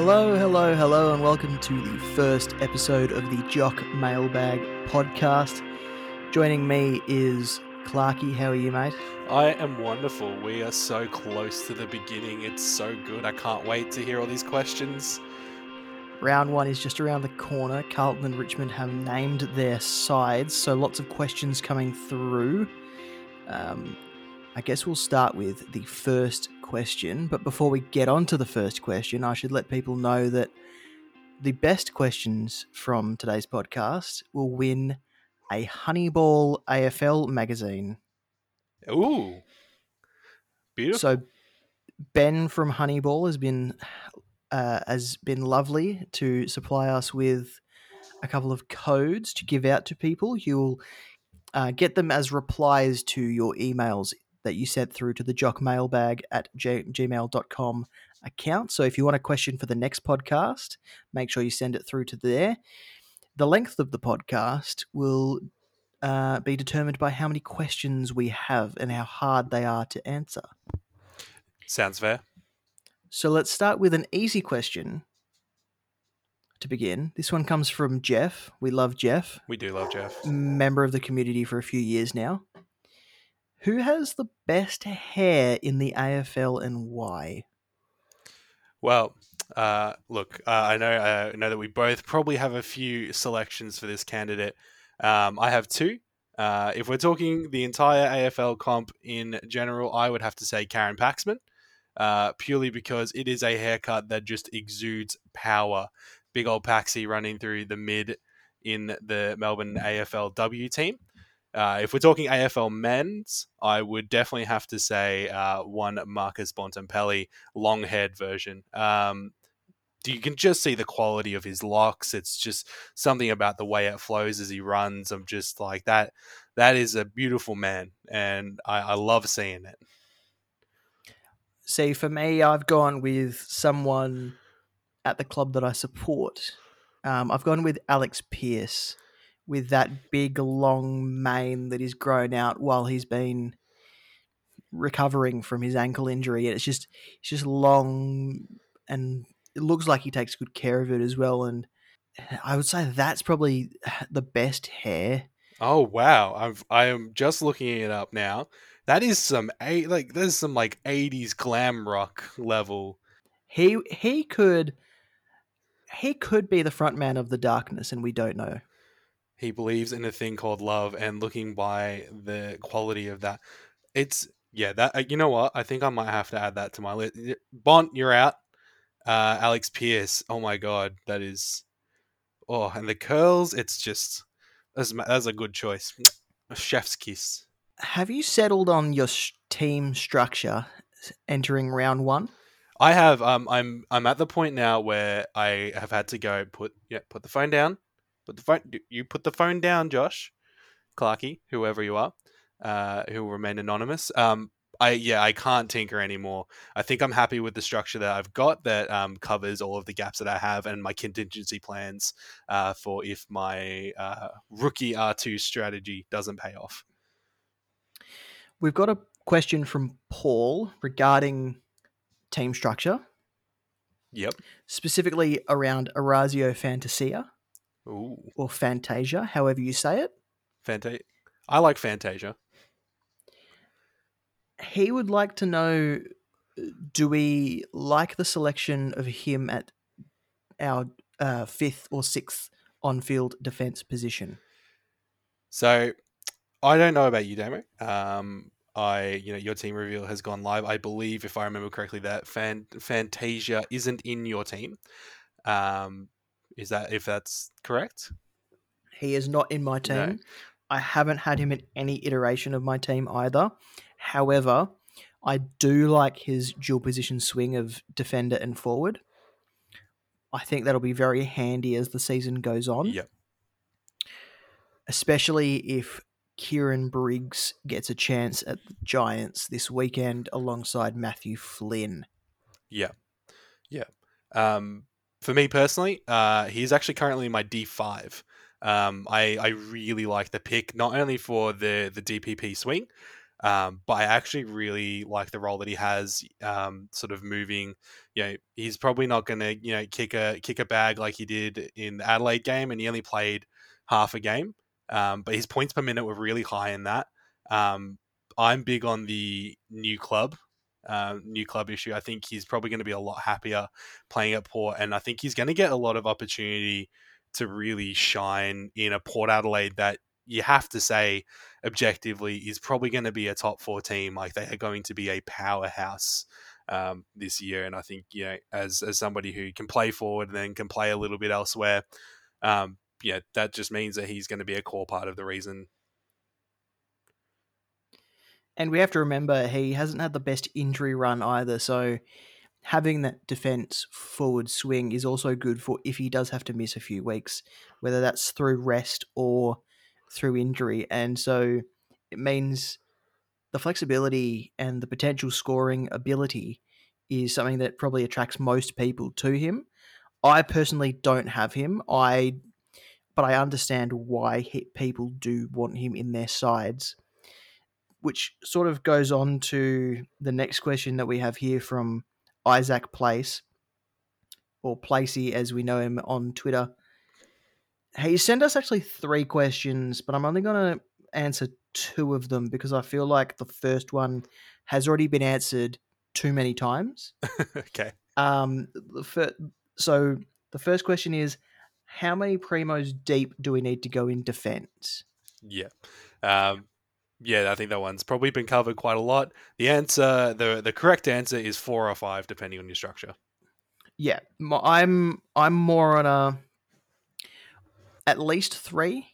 Hello, and welcome to the first episode of the Jock Mailbag podcast. Joining me is Clarky. How are you, mate? I am wonderful. We are so close to the beginning. It's so good. I can't wait to hear all these questions. Round one is just around the corner. Carlton and Richmond have named their sides, so lots of questions coming through. I guess we'll start with the first question, but before we get on to the first question, I should let people know that the best questions from today's podcast will win a Honeyball AFL magazine. Ooh, beautiful! So Ben from Honeyball has been lovely to supply us with a couple of codes to give out to people. You'll get them as replies to your emails that you sent through to the jockmailbag@gmail.com account. So if you want a question for the next podcast, make sure you send it through to there. The length of the podcast will be determined by how many questions we have and how hard they are to answer. Sounds fair. So let's start with an easy question to begin. This one comes from Jeff. We love Jeff. We do love Jeff. Member of the community for a few years now. Who has the best hair in the AFL and why? Well, I know that we both probably have a few selections for this candidate. I have two. If we're talking the entire AFL comp in general, I would have to say Karen Paxman, purely because it is a haircut that just exudes power. Big old Paxy running through the mid in the Melbourne AFLW team. If we're talking AFL men's, I would definitely have to say one Marcus Bontempelli, long-haired version. You can just see the quality of his locks. It's just something about the way it flows as he runs. I'm just like, that is a beautiful man, and I love seeing it. See, for me, I've gone with someone at the club that I support. I've gone with Alex Pierce, with that big, long mane that he's grown out while he's been recovering from his ankle injury. And it's just long, and it looks like he takes good care of it as well. And I would say that's probably the best hair. Oh, wow. I am just looking it up now. That is some 80s glam rock level. He could be the front man of The Darkness, and we don't know. He believes in a thing called love, and looking by the quality of that, you know what? I think I might have to add that to my list. Bont, you're out. Alex Pierce. Oh my God. That is, and the curls. It's just, that's a good choice. A chef's kiss. Have you settled on your team structure entering round one? I have. I'm at the point now where I have had to go put the phone down. You put the phone down, Josh, Clarky, whoever you are, who will remain anonymous. I can't tinker anymore. I think I'm happy with the structure that I've got that covers all of the gaps that I have and my contingency plans for if my rookie R2 strategy doesn't pay off. We've got a question from Paul regarding team structure. Yep. Specifically around Orazio Fantasia. Ooh. Or Fantasia, however you say it. I like Fantasia. He would like to know, do we like the selection of him at our fifth or sixth on-field defence position? So, I don't know about you, Damo. Your team reveal has gone live. I believe, if I remember correctly, that Fantasia isn't in your team. Is that if that's correct? He is not in my team. No. I haven't had him in any iteration of my team either. However, I do like his dual position swing of defender and forward. I think that'll be very handy as the season goes on. Yep. Especially if Kieran Briggs gets a chance at the Giants this weekend alongside Matthew Flynn. Yeah. Yeah. For me personally, he's actually currently my D5. I really like the pick, not only for the DPP swing, But I actually really like the role that he has, sort of moving. You know, he's probably not going to, you know, kick a bag like he did in the Adelaide game, and he only played half a game. But his points per minute were really high in that. I'm big on the new club issue. I think he's probably going to be a lot happier playing at Port, and I think he's going to get a lot of opportunity to really shine in a Port Adelaide that you have to say objectively is probably going to be a top four team. Like, they are going to be a powerhouse this year. And I think, you know, as somebody who can play forward and then can play a little bit elsewhere, yeah, that just means that he's going to be a core part of the reason. And we have to remember he hasn't had the best injury run either. So having that defense forward swing is also good for if he does have to miss a few weeks, whether that's through rest or through injury. And so it means the flexibility and the potential scoring ability is something that probably attracts most people to him. I personally don't have him. But I understand why people do want him in their sides, which sort of goes on to the next question that we have here from Isaac Place, or Placey as we know him on Twitter. He sent us actually three questions, but I'm only going to answer two of them because I feel like the first one has already been answered too many times. Okay. So the first question is, how many primos deep do we need to go in defense? Yeah. I think that one's probably been covered quite a lot. The answer, the correct answer is 4 or 5, depending on your structure. Yeah. I'm more on at least 3.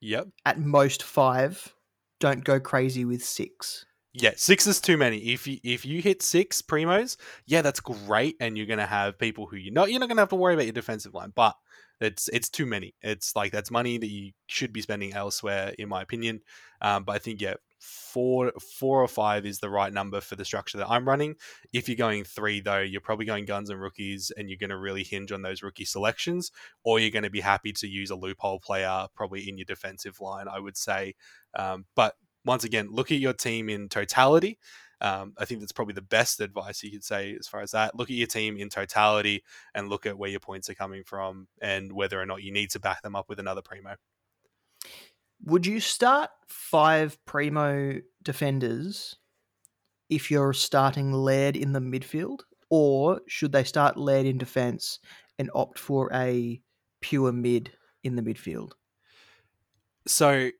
Yep. At most 5. Don't go crazy with 6. Yeah, 6 is too many. If you hit 6 primos, yeah, that's great. And you're going to have people who you're not going to have to worry about your defensive line, but it's too many. It's like, that's money that you should be spending elsewhere, in my opinion. But I think, yeah, 4 or 5 is the right number for the structure that I'm running. If you're going 3 though, you're probably going guns and rookies, and you're going to really hinge on those rookie selections, or you're going to be happy to use a loophole player probably in your defensive line, I would say. But once again, look at your team in totality. I think that's probably the best advice you could say as far as that. Look at your team in totality and look at where your points are coming from and whether or not you need to back them up with another primo. Would you start 5 primo defenders if you're starting Laird in the midfield, or should they start Laird in defence and opt for a pure mid in the midfield? So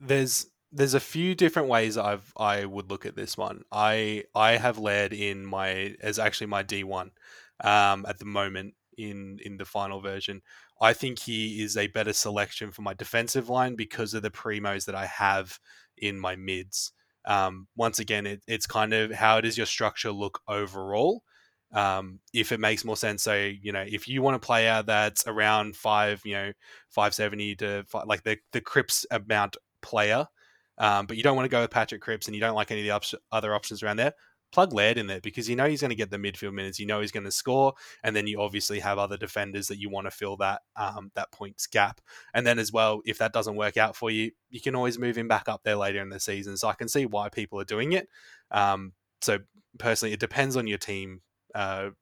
there's a few different ways I would look at this one. I have Laird in my D1 at the moment in the final version. I think he is a better selection for my defensive line because of the primos that I have in my mids. Once again, it's kind of how does your structure look overall? If it makes more sense. So, you know, if you want a player that's around 570 to 5, like the Cripps amount player, but you don't want to go with Patrick Cripps and you don't like any of the other options around there, plug Laird in there because you know he's going to get the midfield minutes, you know he's going to score, and then you obviously have other defenders that you want to fill that points gap. And then as well, if that doesn't work out for you, you can always move him back up there later in the season. So I can see why people are doing it. So personally, it depends on your team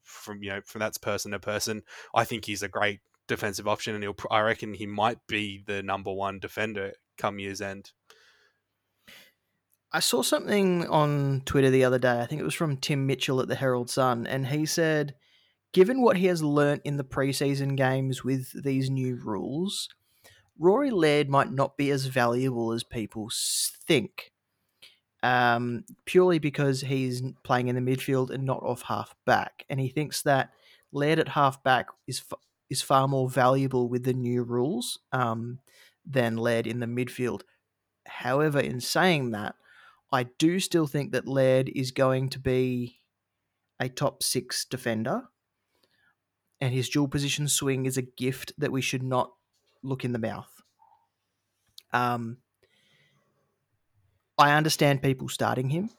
from that's person to person. I think he's a great defensive option, and I reckon he might be the number one defender come year's end. I saw something on Twitter the other day. I think it was from Tim Mitchell at the Herald Sun. And he said, given what he has learnt in the preseason games with these new rules, Rory Laird might not be as valuable as people think, purely because he's playing in the midfield and not off half back. And he thinks that Laird at half back is far more valuable with the new rules than Laird in the midfield. However, in saying that, I do still think that Laird is going to be a top 6 defender, and his dual position swing is a gift that we should not look in the mouth. I understand people starting him.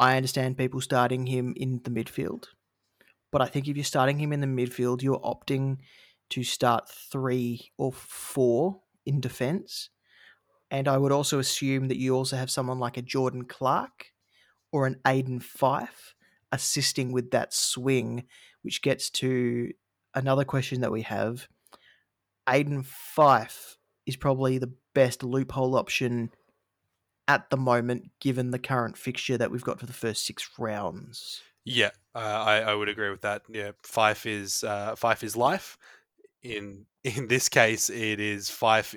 I understand people starting him in the midfield. But I think if you're starting him in the midfield, you're opting to start 3 or 4 in defence. And I would also assume that you also have someone like a Jordan Clark or an Aidan Fyfe assisting with that swing, which gets to another question that we have. Aidan Fyfe is probably the best loophole option at the moment, given the current fixture that we've got for the first six rounds. Yeah, I would agree with that. Yeah, Fyfe is life. In this case, it is Fyfe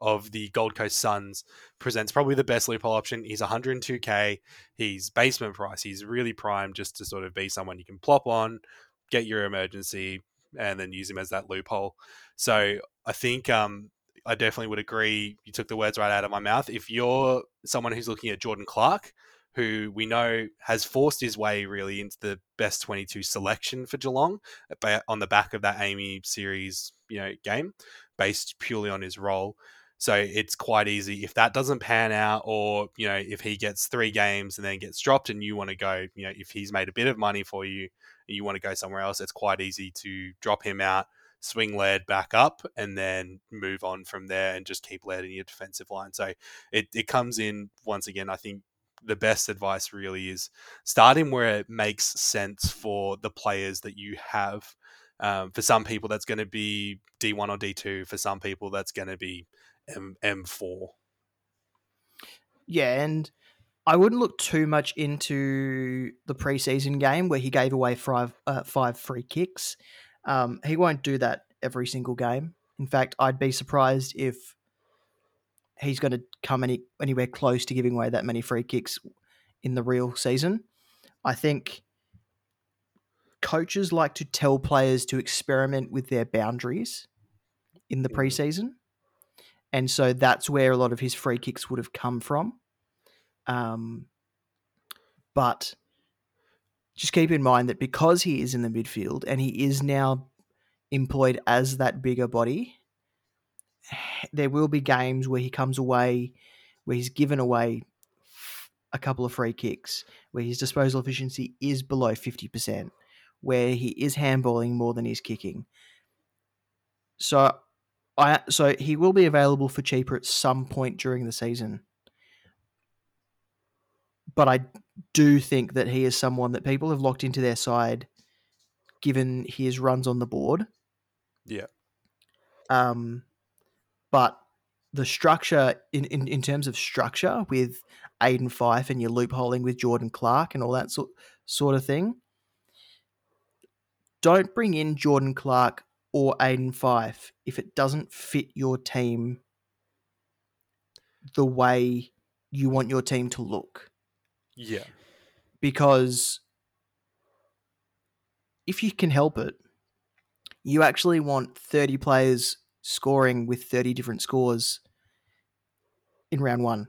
of the Gold Coast Suns presents probably the best loophole option. He's 102K. He's basement price. He's really primed just to sort of be someone you can plop on, get your emergency, and then use him as that loophole. So I think I definitely would agree. You took the words right out of my mouth. If you're someone who's looking at Jordan Clark, who we know has forced his way really into the best 22 selection for Geelong on the back of that Amy series, game based purely on his role. So it's quite easy if that doesn't pan out, or, if he gets 3 games and then gets dropped and you want to go, if he's made a bit of money for you and you want to go somewhere else, it's quite easy to drop him out, swing Laird back up and then move on from there and just keep Laird in your defensive line. So it comes in once again, I think, the best advice really is start him where it makes sense for the players that you have. For some people, that's going to be D1 or D2. For some people, that's going to be M4. Yeah, and I wouldn't look too much into the preseason game where he gave away five free kicks. He won't do that every single game. In fact, I'd be surprised if he's going to come anywhere close to giving away that many free kicks in the real season. I think coaches like to tell players to experiment with their boundaries in the preseason. And so that's where a lot of his free kicks would have come from. But just keep in mind that because he is in the midfield and he is now employed as that bigger body, there will be games where he comes away, where he's given away a couple of free kicks, where his disposal efficiency is below 50%, where he is handballing more than he's kicking. So he will be available for cheaper at some point during the season. But I do think that he is someone that people have locked into their side, given his runs on the board. Yeah. But the structure, in terms of structure with Aidan Fyfe and your loopholing with Jordan Clark and all that sort of thing, don't bring in Jordan Clark or Aidan Fyfe if it doesn't fit your team the way you want your team to look. Yeah. Because if you can help it, you actually want 30 players scoring with 30 different scores in round one.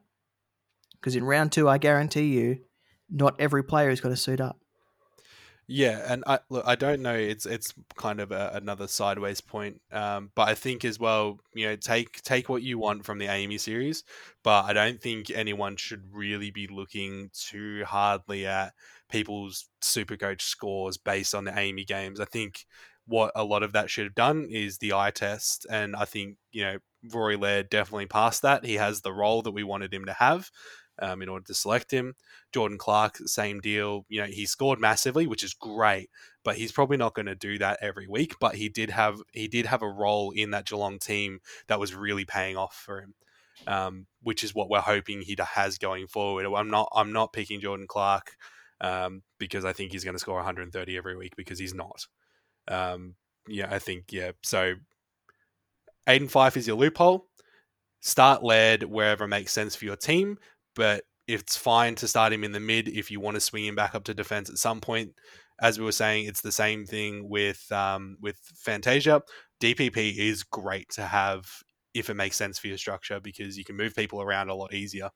Because in round two, I guarantee you, not every player is going to suit up. Yeah, and I don't know, it's kind of another sideways point, but I think as well, take what you want from the AME series, but I don't think anyone should really be looking too hardly at people's Supercoach scores based on the AME games. I think what a lot of that should have done is the eye test. And I think, Rory Laird definitely passed that. He has the role that we wanted him to have in order to select him. Jordan Clark, same deal. He scored massively, which is great, but he's probably not going to do that every week. But he did have a role in that Geelong team that was really paying off for him, which is what we're hoping he has going forward. I'm not picking Jordan Clark because I think he's going to score 130 every week, because he's not. So Aidan Fyfe is your loophole. Start Laird wherever it makes sense for your team, but it's fine to start him in the mid if you want to swing him back up to defense at some point. As we were saying, it's the same thing with Fantasia. DPP is great to have if it makes sense for your structure, because you can move people around a lot easier.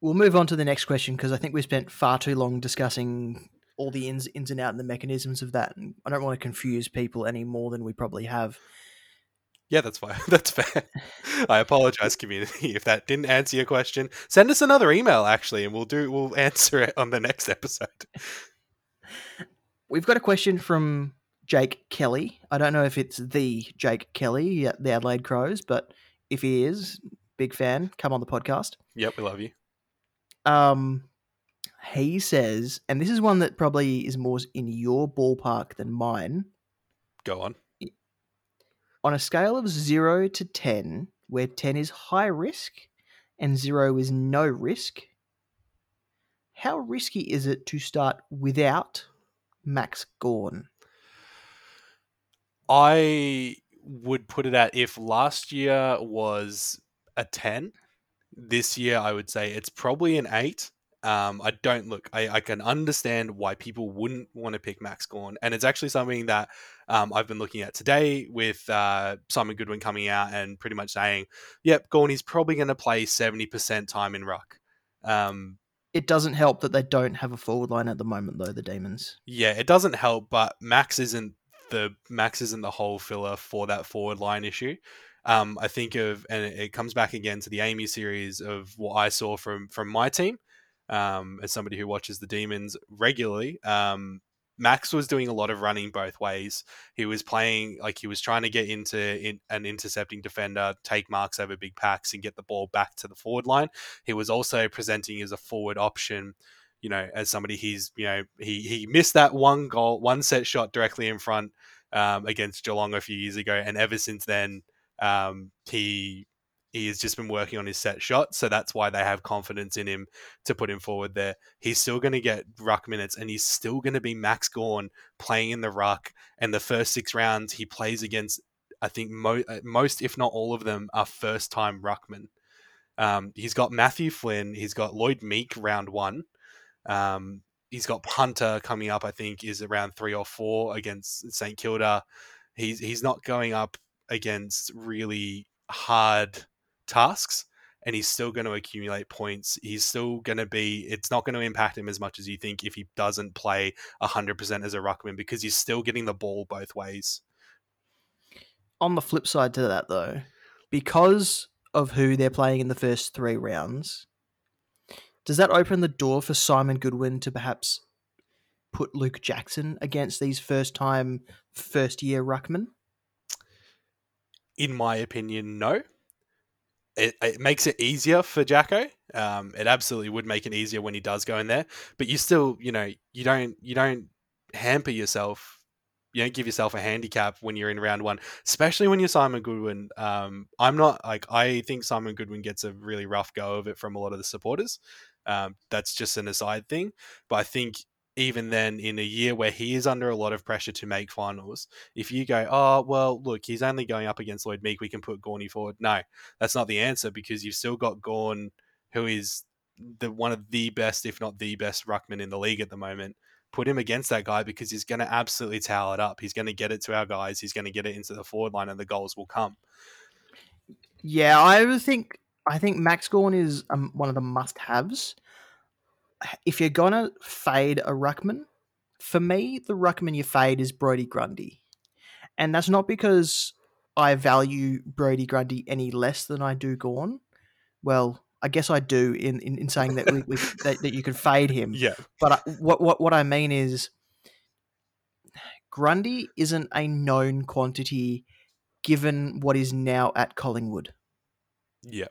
We'll move on to the next question, because I think we spent far too long discussing all the ins and outs and the mechanisms of that. And I don't want to confuse people any more than we probably have. Yeah, that's fine. That's fair. I apologize, community, if that didn't answer your question. Send us another email, actually, and we'll answer it on the next episode. We've got a question from Jake Kelly. I don't know if it's the Jake Kelly at the Adelaide Crows, but if he is, big fan, come on the podcast. Yep, we love you. He says, and this is one that probably is more in your ballpark than mine. Go on. On a scale of 0 to 10, where 10 is high risk and 0 is no risk, how risky is it to start without Max Gawn? I would put it at, if last year was a 10, this year I would say it's probably an 8. I can understand why people wouldn't want to pick Max Gawn. And it's actually something that I've been looking at today with Simon Goodwin coming out and pretty much saying, yep, Gawn is probably going to play 70% time in ruck. It doesn't help that they don't have a forward line at the moment, though, the Demons. Yeah, it doesn't help, but Max isn't the whole filler for that forward line issue. I think of, and it comes back again to the AMU series of what I saw from my team. As somebody who watches the Demons regularly, Max was doing a lot of running both ways. He was playing like he was trying to get into an intercepting defender, take marks over big packs and get the ball back to the forward line. He was also presenting as a forward option, you know, as somebody he missed that one set shot directly in front against Geelong a few years ago. And ever since then, he has just been working on his set shot. So that's why they have confidence in him to put him forward there. He's still going to get ruck minutes and he's still going to be Max Gawn playing in the ruck. And the first 6 rounds he plays against, I think most, if not all of them, are first time ruckmen. He's got Matthew Flynn. He's got Lloyd Meek round 1. He's got Hunter coming up, I think is around 3 or 4 against St Kilda. He's not going up against really hard tasks, and he's still going to accumulate points. He's still going to be, it's not going to impact him as much as you think if he doesn't play 100% as a ruckman, because he's still getting the ball both ways. On the flip side to that though, because of who they're playing in the first 3 rounds, does that open the door for Simon Goodwin to perhaps put Luke Jackson against these first year ruckmen? In my opinion, no. It makes it easier for Jacko. It absolutely would make it easier when he does go in there. But you still, you don't hamper yourself. You don't give yourself a handicap when you're in round 1, especially when you're Simon Goodwin. I think Simon Goodwin gets a really rough go of it from a lot of the supporters. That's just an aside thing. But I think even then, in a year where he is under a lot of pressure to make finals, if you go, oh, well, look, he's only going up against Lloyd Meek, we can put Gawn forward. No, that's not the answer, because you've still got Gawn, who is one of the best, if not the best ruckman in the league at the moment. Put him against that guy, because he's going to absolutely towel it up. He's going to get it to our guys. He's going to get it into the forward line and the goals will come. Yeah, I think Max Gawn is one of the must-haves. If you're going to fade a ruckman, for me, the ruckman you fade is Brody Grundy. And that's not because I value Brody Grundy any less than I do Gawn. Well, I guess I do in saying that, that you can fade him. Yeah. But what I mean is Grundy isn't a known quantity given what is now at Collingwood. Yeah.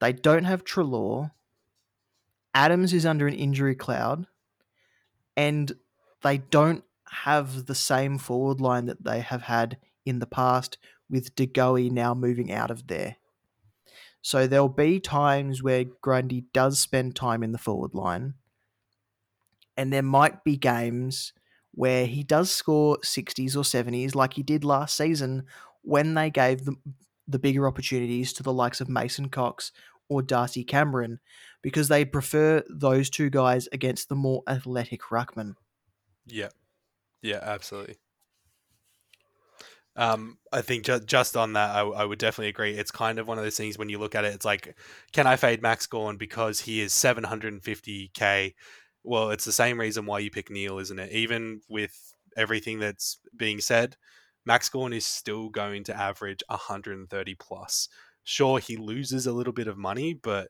They don't have Treloar. Adams is under an injury cloud, and they don't have the same forward line that they have had in the past, with De Goey now moving out of there. So there'll be times where Grundy does spend time in the forward line, and there might be games where he does score 60s or 70s like he did last season when they gave the bigger opportunities to the likes of Mason Cox or Darcy Cameron, because they prefer those 2 guys against the more athletic ruckman. Yeah. Yeah, absolutely. I think just on that, I would definitely agree. It's kind of one of those things when you look at it, it's like, can I fade Max Gawn because he is 750K? Well, it's the same reason why you pick Neil, isn't it? Even with everything that's being said, Max Gawn is still going to average 130 plus. Sure, he loses a little bit of money, but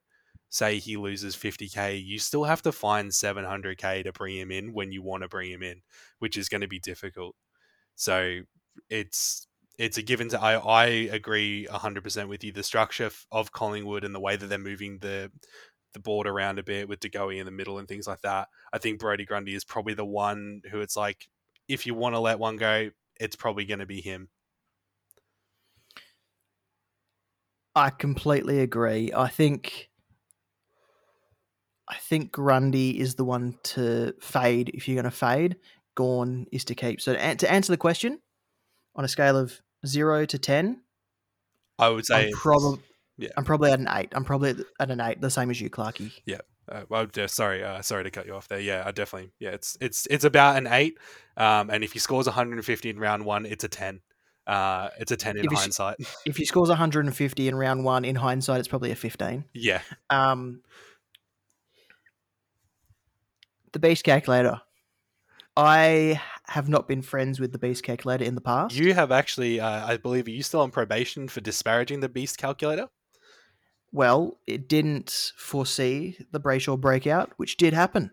say he loses 50K, you still have to find 700K to bring him in when you want to bring him in, which is going to be difficult. So it's a given. I agree 100% with you. The structure of Collingwood and the way that they're moving the board around a bit with De Goey in the middle and things like that. I think Brody Grundy is probably the one who it's like, if you want to let one go, it's probably going to be him. I completely agree. I think Grundy is the one to fade if you're going to fade. Gawn is to keep. So to answer the question, on a scale of 0 to 10, I would say I'm probably at an 8. I'm probably at an 8, the same as you, Clarky. Yeah. Sorry to cut you off there. Yeah, I definitely. Yeah, it's about an 8. And if he scores 150 in round 1, it's a 10. It's a 10 in hindsight. If he scores 150 in round 1, in hindsight, it's probably a 15. Yeah. The Beast Calculator. I have not been friends with the Beast Calculator in the past. You have actually, I believe, are you still on probation for disparaging the Beast Calculator? Well, it didn't foresee the Brayshaw breakout, which did happen.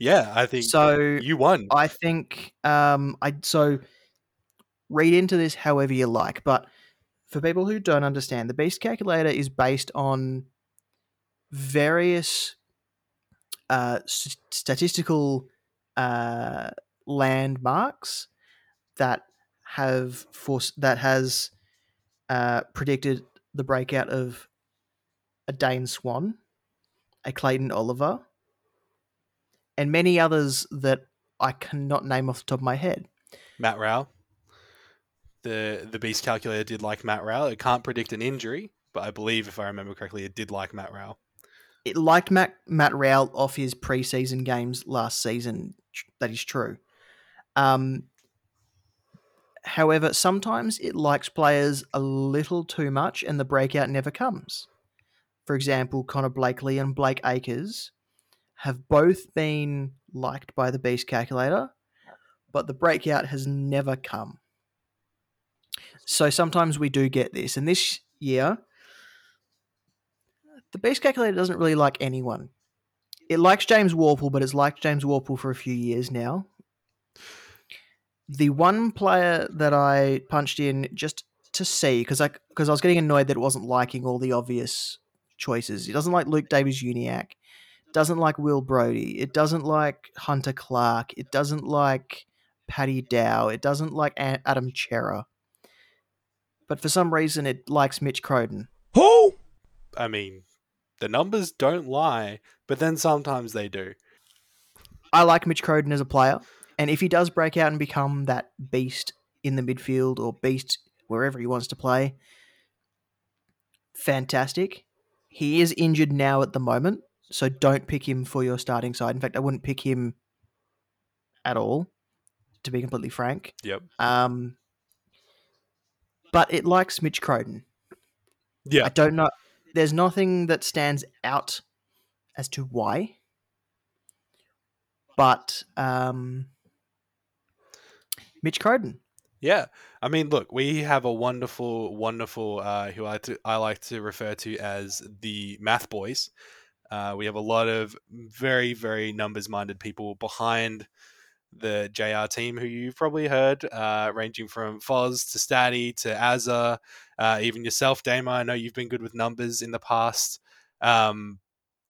Yeah, I think so. You won. I think, so read into this however you like, but for people who don't understand, the Beast Calculator is based on various statistical landmarks that has predicted the breakout of a Dane Swan, a Clayton Oliver, and many others that I cannot name off the top of my head. Matt Rowell. The Beast Calculator did like Matt Rowell. It can't predict an injury, but I believe, if I remember correctly, it did like Matt Rowell. It liked Matt Rowell off his preseason games last season. That is true. However, sometimes it likes players a little too much and the breakout never comes. For example, Connor Blakely and Blake Acres have both been liked by the Beast Calculator, but the breakout has never come. So sometimes we do get this. And this year, the Beast Calculator doesn't really like anyone. It likes James Worpel, but it's liked James Worpel for a few years now. The one player that I punched in just to see, because I was getting annoyed that it wasn't liking all the obvious choices. It doesn't like Luke Davies-Uniacke. It doesn't like Will Brody. It doesn't like Hunter Clark. It doesn't like Paddy Dow. It doesn't like Adam Chera. But for some reason, it likes Mitch Crowden. Who? I mean, the numbers don't lie, but then sometimes they do. I like Mitch Crowden as a player, and if he does break out and become that beast in the midfield or beast wherever he wants to play, fantastic. He is injured now at the moment, so don't pick him for your starting side. In fact, I wouldn't pick him at all, to be completely frank. Yep. But it likes Mitch Crowden. Yeah. I don't know. There's nothing that stands out as to why, but Mitch Crowden. Yeah. I mean, look, we have a wonderful, wonderful, who I like to refer to as the math boys. We have a lot of very, very numbers-minded people behind the JR team who you've probably heard, ranging from Foz to Statty to Azza, even yourself, Dama. I know you've been good with numbers in the past. The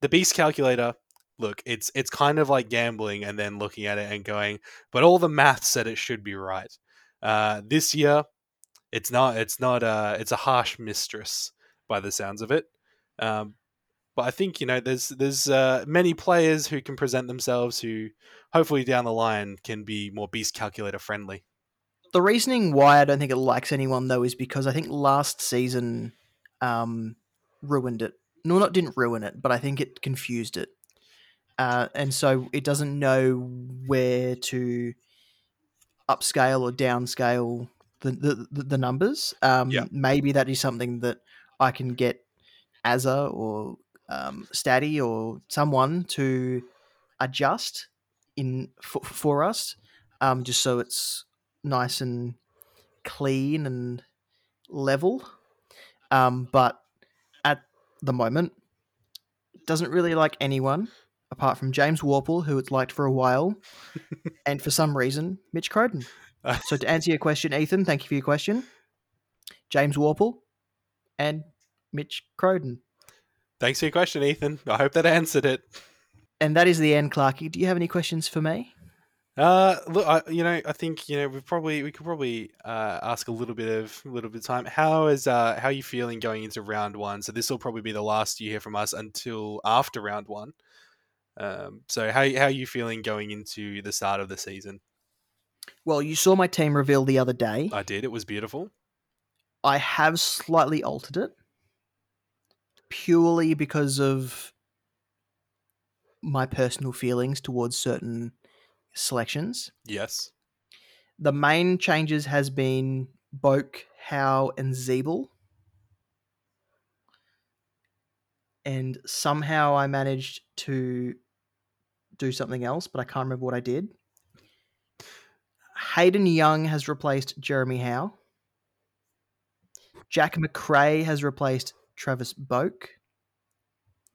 Beast Calculator, look, it's kind of like gambling and then looking at it and going, but all the math said it should be right. This year, it's a harsh mistress by the sounds of it. But I think, you know, there's many players who can present themselves who hopefully down the line can be more Beast Calculator friendly. The reasoning why I don't think it likes anyone, though, is because I think last season ruined it. No, not didn't ruin it, but I think it confused it. And so it doesn't know where to upscale or downscale the numbers. Maybe that is something that I can get Azza or Statty or someone to adjust in for us, just so it's nice and clean and level. But at the moment, it doesn't really like anyone apart from James Worpel, who it's liked for a while, and for some reason, Mitch Crowden. So to answer your question, Ethan, thank you for your question. James Worpel and Mitch Crowden. Thanks for your question, Ethan. I hope that answered it. And that is the end, Clarky. Do you have any questions for me? Look, I think we could probably ask a little bit of time. How are you feeling going into round one? So this will probably be the last you hear from us until after round one. So how are you feeling going into the start of the season? Well, you saw my team reveal the other day. I did. It was beautiful. I have slightly altered it purely because of my personal feelings towards certain selections. Yes. The main changes has been Boak, Howe, and Zebel. And somehow I managed to do something else, but I can't remember what I did. Hayden Young has replaced Jeremy Howe. Jack McRae has replaced Travis Boak.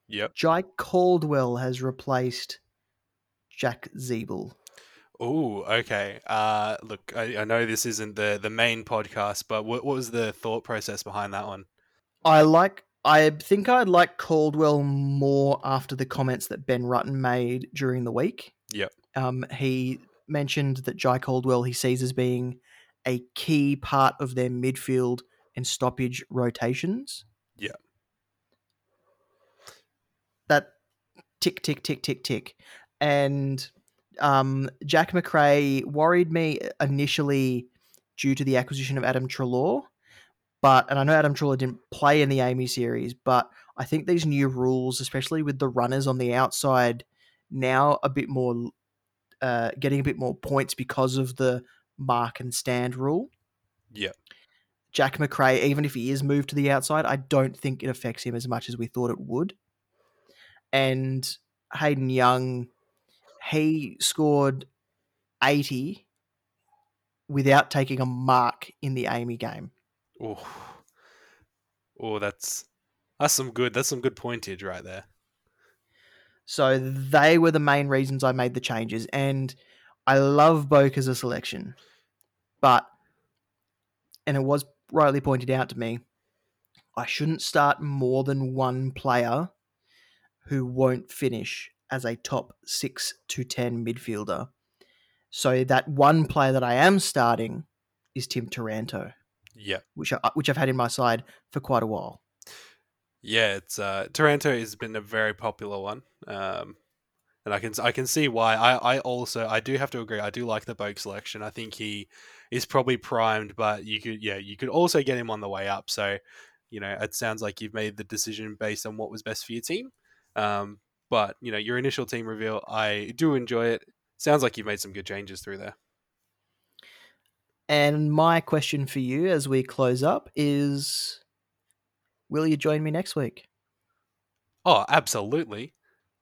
Yep. Jy Caldwell has replaced Jack Zebel. Oh, okay. Look, I know this isn't the main podcast, but what was the thought process behind that one? I think I'd like Caldwell more after the comments that Ben Rutten made during the week. Yep. He mentioned that Jy Caldwell he sees as being a key part of their midfield and stoppage rotations. Yeah. That tick, tick, tick, tick, tick. And Jack McRae worried me initially due to the acquisition of Adam Treloar. And I know Adam Treloar didn't play in the AMI series, but I think these new rules, especially with the runners on the outside, now a bit more, getting a bit more points because of the mark and stand rule. Yeah. Jack McRae, even if he is moved to the outside, I don't think it affects him as much as we thought it would. And Hayden Young, he scored 80 without taking a mark in the AMI game. Oh, that's some good pointage right there. So they were the main reasons I made the changes, and I love Boak as a selection, and it was rightly pointed out to me, I shouldn't start more than one player who won't finish as a top 6 to 10 midfielder. So that one player that I am starting is Tim Taranto. Yeah, which I've had in my side for quite a while. Yeah, it's Taranto has been a very popular one, and I can see why. I do have to agree. I do like the Boak selection. I think he is probably primed, but you could also get him on the way up. So, it sounds like you've made the decision based on what was best for your team. But your initial team reveal, I do enjoy it. Sounds like you've made some good changes through there. And my question for you as we close up is, will you join me next week? Oh, absolutely.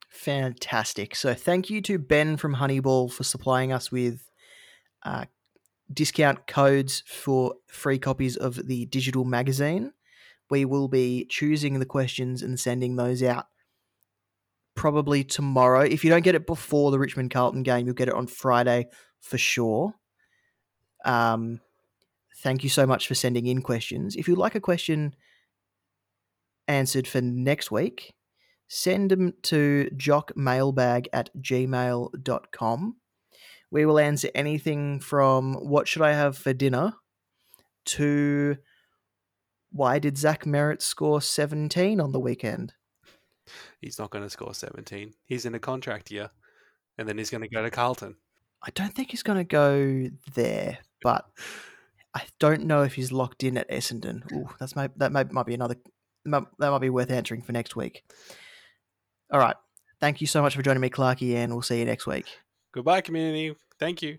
Fantastic. So thank you to Ben from Honeyball for supplying us with discount codes for free copies of the digital magazine. We will be choosing the questions and sending those out probably tomorrow. If you don't get it before the Richmond Carlton game, you'll get it on Friday for sure. Thank you so much for sending in questions. If you'd like a question answered for next week, send them to jockmailbag@gmail.com. We will answer anything from what should I have for dinner to why did Zach Merritt score 17 on the weekend? He's not going to score 17. He's in a contract year, and then he's going to go to Carlton. I don't think he's going to go there, but I don't know if he's locked in at Essendon. Ooh, that might be worth answering for next week. All right. Thank you so much for joining me, Clarky, and we'll see you next week. Goodbye, community. Thank you.